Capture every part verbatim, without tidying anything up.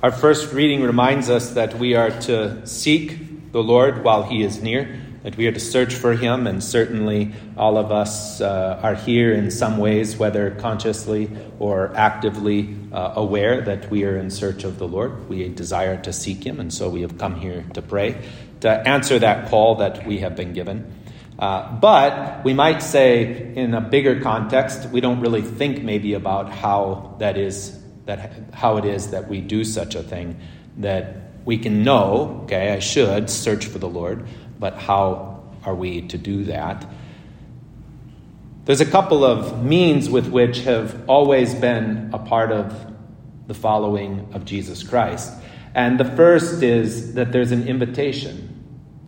Our first reading reminds us that we are to seek the Lord while he is near, that we are to search for him, and certainly all of us uh, are here in some ways, whether consciously or actively uh, aware that we are in search of the Lord. We desire to seek him, and so we have come here to pray, to answer that call that we have been given. Uh, but we might say in a bigger context, we don't really think maybe about how that is, that how it is that we do such a thing, that we can know, okay, I should search for the Lord, but how are we to do that? There's a couple of means with which have always been a part of the following of Jesus Christ. And the first is that there's an invitation,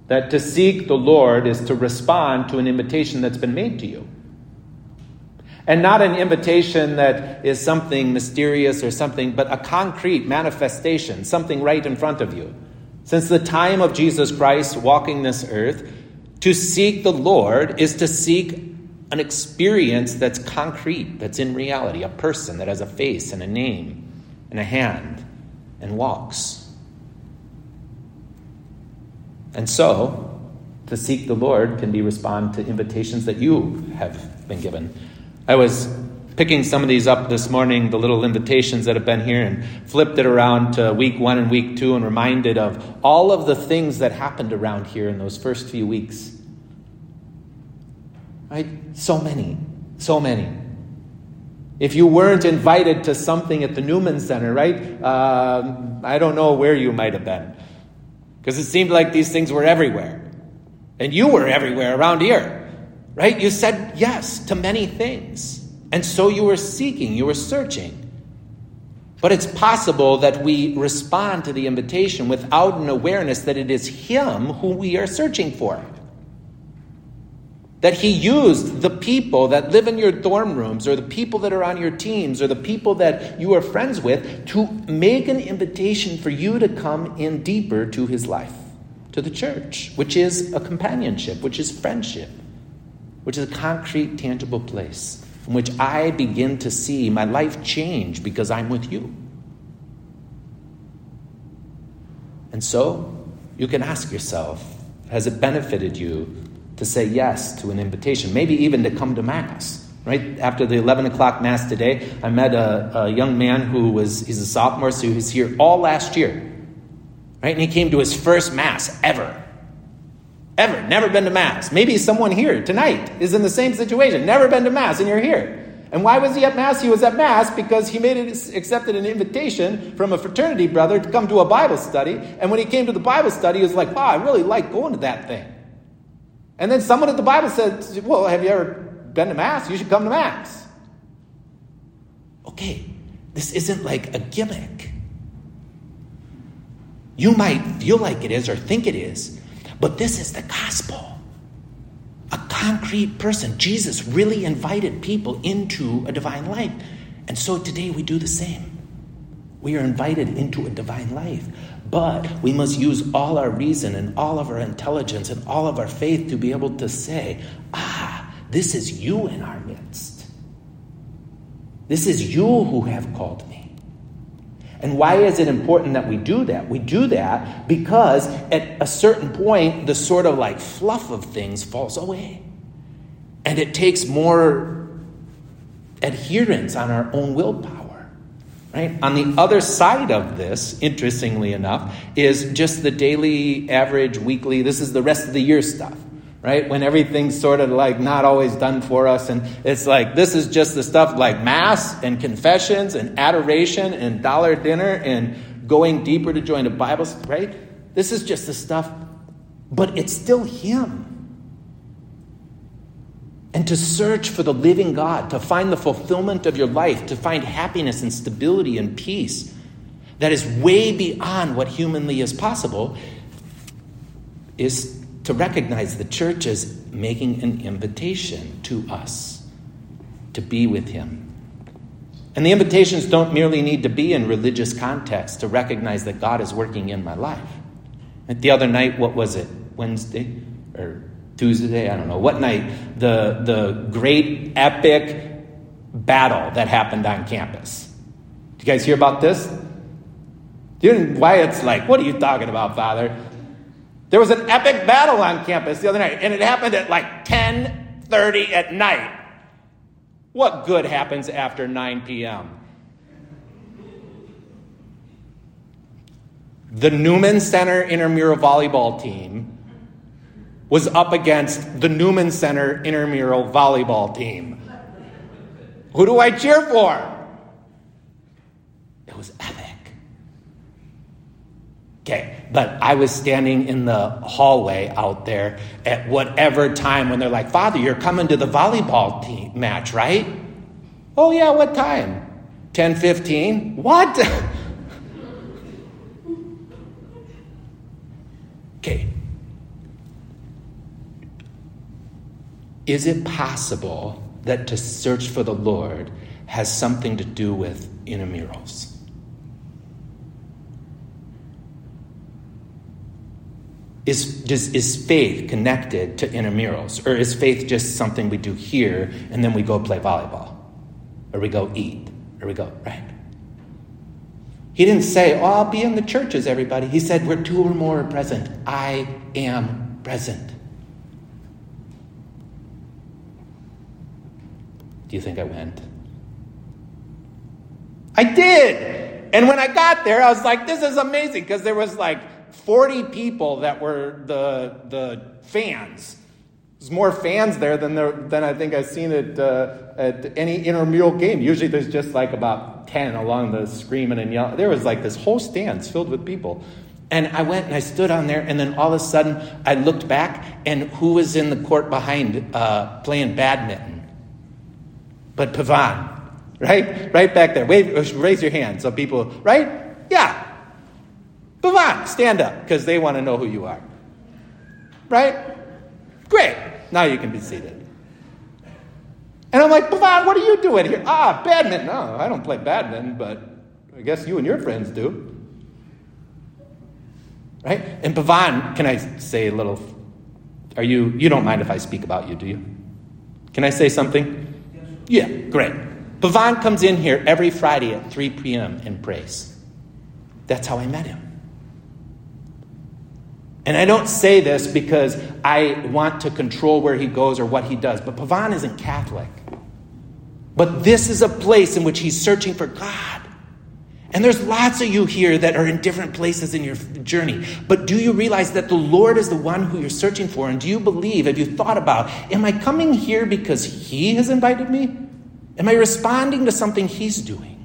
that to seek the Lord is to respond to an invitation that's been made to you. And not an invitation that is something mysterious or something, but a concrete manifestation, something right in front of you. Since the time of Jesus Christ walking this earth, to seek the Lord is to seek an experience that's concrete, that's in reality, a person that has a face and a name and a hand and walks. And so, to seek the Lord can be respond to invitations that you have been given. I was picking some of these up this morning, the little invitations that have been here, and flipped it around to week one and week two and reminded of all of the things that happened around here in those first few weeks. Right? So many, so many. If you weren't invited to something at the Newman Center, right? Uh, I don't know where you might have been, because it seemed like these things were everywhere. And you were everywhere around here, right? You said yes to many things. And so you were seeking, you were searching. But it's possible that we respond to the invitation without an awareness that it is him who we are searching for. That he used the people that live in your dorm rooms, or the people that are on your teams, or the people that you are friends with, to make an invitation for you to come in deeper to his life, to the church, which is a companionship, which is friendship, which is a concrete, tangible place in which I begin to see my life change because I'm with you. And so you can ask yourself, has it benefited you to say yes to an invitation? Maybe even to come to Mass, right? After the eleven o'clock Mass today, I met a, a young man who was, he's a sophomore, so he was here all last year, right? And he came to his first Mass ever. Ever, never been to Mass. Maybe someone here tonight is in the same situation, never been to Mass, and you're here. And why was he at Mass? He was at Mass because he made it, accepted an invitation from a fraternity brother to come to a Bible study. And when he came to the Bible study, he was like, wow, I really like going to that thing. And then someone at the Bible said, well, have you ever been to Mass? You should come to Mass. Okay, this isn't like a gimmick. You might feel like it is or think it is, but this is the gospel. A concrete person. Jesus really invited people into a divine life. And so today we do the same. We are invited into a divine life. But we must use all our reason and all of our intelligence and all of our faith to be able to say, ah, this is you in our midst. This is you who have called me. And why is it important that we do that? We do that because at a certain point, the sort of like fluff of things falls away. And it takes more adherence on our own willpower. Right? On the other side of this, interestingly enough, is just the daily, average, weekly, this is the rest of the year stuff, right? When everything's sort of like not always done for us. And it's like, this is just the stuff like Mass and confessions and adoration and dollar dinner and going deeper to join a Bible, right? This is just the stuff, but it's still him. And to search for the living God, to find the fulfillment of your life, to find happiness and stability and peace that is way beyond what humanly is possible, is to recognize the church as making an invitation to us to be with him. And the invitations don't merely need to be in religious context to recognize that God is working in my life. And the other night, what was it? Wednesday or Tuesday, I don't know what night, the the great epic battle that happened on campus. Did you guys hear about this? You know, Wyatt's like, what are you talking about, Father? There was an epic battle on campus the other night, and it happened at like ten thirty at night. What good happens after nine p.m.? The Newman Center intramural volleyball team was up against the Newman Center intramural volleyball team. Who do I cheer for? It was epic. Okay, but I was standing in the hallway out there at whatever time when they're like, Father, you're coming to the volleyball team match, right? Oh, yeah, what time? ten fifteen? What? Okay. Is it possible that to search for the Lord has something to do with intramurals? Is, does, is faith connected to intramurals? Or is faith just something we do here and then we go play volleyball? Or we go eat? Or we go, right? He didn't say, oh, I'll be in the churches, everybody. He said, where two or more are present, I am present. Do you think I went? I did. And when I got there, I was like, this is amazing, because there was like forty people that were the the fans. There's more fans there than there, than I think I've seen at, uh, at any intramural game. Usually there's just like about ten along the screaming and yelling. There was like this whole stands filled with people. And I went and I stood on there, and then all of a sudden I looked back, and who was in the court behind uh, playing badminton? But Pavan. Right? Right back there. Wave, raise your hand so people, right? Yeah. Pavan, stand up, because they want to know who you are. Right? Great. Now you can be seated. And I'm like, Pavan, what are you doing here? Ah, badminton. No, I don't play badminton, but I guess you and your friends do. Right? And Pavan, can I say a little, are you, you don't mind if I speak about you, do you? Can I say something? Yes. Yeah, great. Pavan comes in here every Friday at three p.m. and prays. That's how I met him. And I don't say this because I want to control where he goes or what he does. But Pavan isn't Catholic. But this is a place in which he's searching for God. And there's lots of you here that are in different places in your journey. But do you realize that the Lord is the one who you're searching for? And do you believe, have you thought about, am I coming here because he has invited me? Am I responding to something he's doing?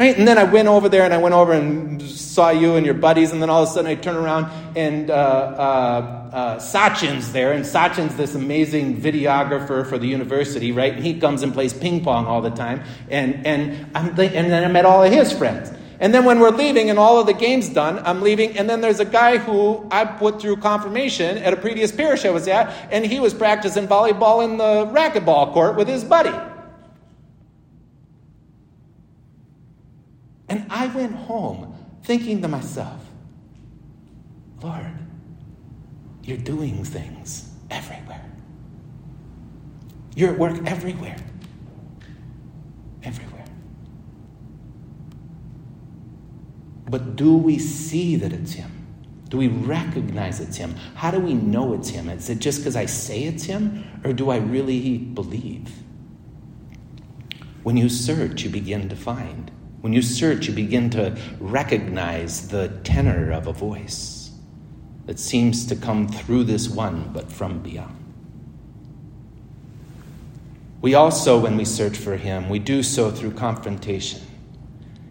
Right? And then I went over there and I went over and saw you and your buddies. And then all of a sudden I turn around and uh, uh, uh, Sachin's there. And Sachin's this amazing videographer for the university, right? And he comes and plays ping pong all the time. And and I'm th- and then I met all of his friends. And then when we're leaving and all of the game's done, I'm leaving. And then there's a guy who I put through confirmation at a previous parish I was at. And he was practicing volleyball in the racquetball court with his buddy. And I went home thinking to myself, Lord, you're doing things everywhere. You're at work everywhere. Everywhere. But do we see that it's him? Do we recognize it's him? How do we know it's him? Is it just because I say it's him? Or do I really believe? When you search, you begin to find. When you search, you begin to recognize the tenor of a voice that seems to come through this one, but from beyond. We also, when we search for him, we do so through confrontation.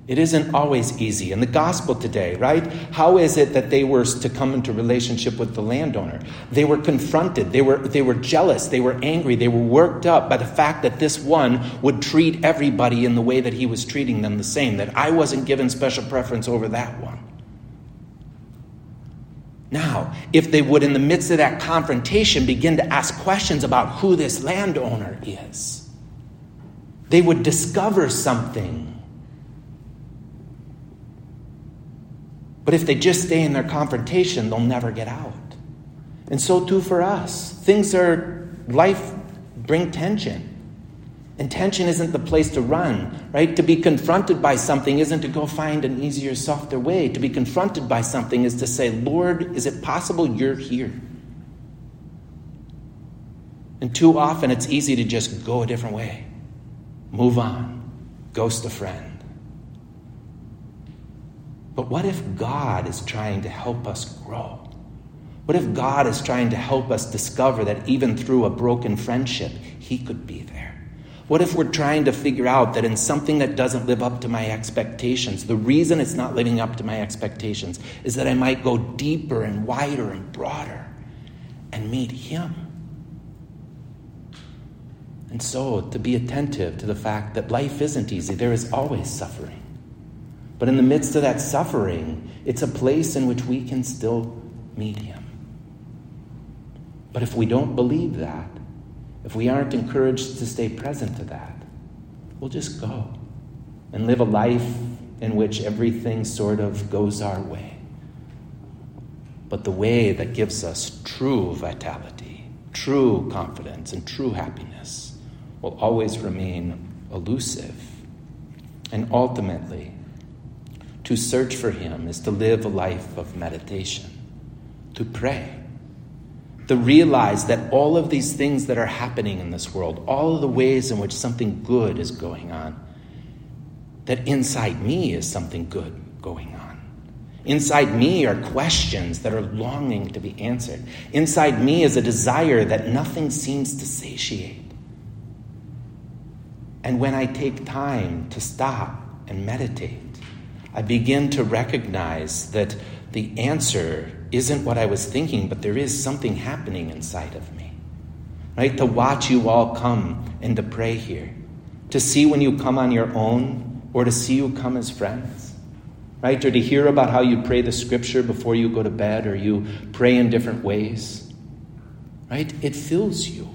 It isn't always easy. In the gospel today, right? How is it that they were to come into relationship with the landowner? They were confronted. They were, they were jealous. They were angry. They were worked up by the fact that this one would treat everybody in the way that he was treating them the same, that I wasn't given special preference over that one. Now, if they would, in the midst of that confrontation, begin to ask questions about who this landowner is, they would discover something. But if they just stay in their confrontation, they'll never get out. And so too for us. Things are, life bring tension. Intention isn't the place to run, right? To be confronted by something isn't to go find an easier, softer way. To be confronted by something is to say, Lord, is it possible you're here? And too often it's easy to just go a different way. Move on. Ghost a friend. But what if God is trying to help us grow? What if God is trying to help us discover that even through a broken friendship, he could be there? What if we're trying to figure out that in something that doesn't live up to my expectations, the reason it's not living up to my expectations is that I might go deeper and wider and broader and meet him? And so to be attentive to the fact that life isn't easy. There is always suffering. But in the midst of that suffering, it's a place in which we can still meet him. But if we don't believe that, if we aren't encouraged to stay present to that, we'll just go and live a life in which everything sort of goes our way. But the way that gives us true vitality, true confidence, and true happiness will always remain elusive. And ultimately, to search for him is to live a life of meditation, to pray, to realize that all of these things that are happening in this world, all of the ways in which something good is going on, that inside me is something good going on. Inside me are questions that are longing to be answered. Inside me is a desire that nothing seems to satiate. And when I take time to stop and meditate, I begin to recognize that the answer isn't what I was thinking, but there is something happening inside of me, right? To watch you all come and to pray here, to see when you come on your own or to see you come as friends, right? Or to hear about how you pray the scripture before you go to bed or you pray in different ways, right? It fills you.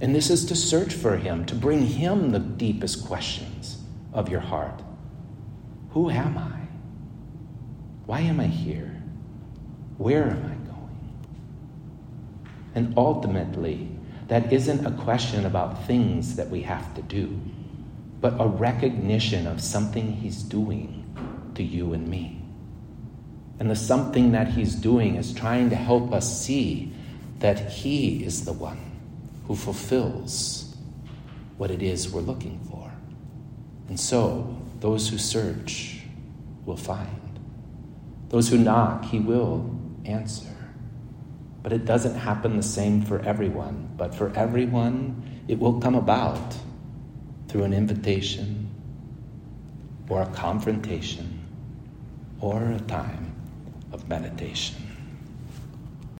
And this is to search for him, to bring him the deepest questions of your heart. Who am I? Why am I here? Where am I going? And ultimately, that isn't a question about things that we have to do, but a recognition of something he's doing to you and me. And the something that he's doing is trying to help us see that he is the one who fulfills what it is we're looking for. And so, those who search will find. Those who knock, he will answer. But it doesn't happen the same for everyone. But for everyone, it will come about through an invitation or a confrontation or a time of meditation.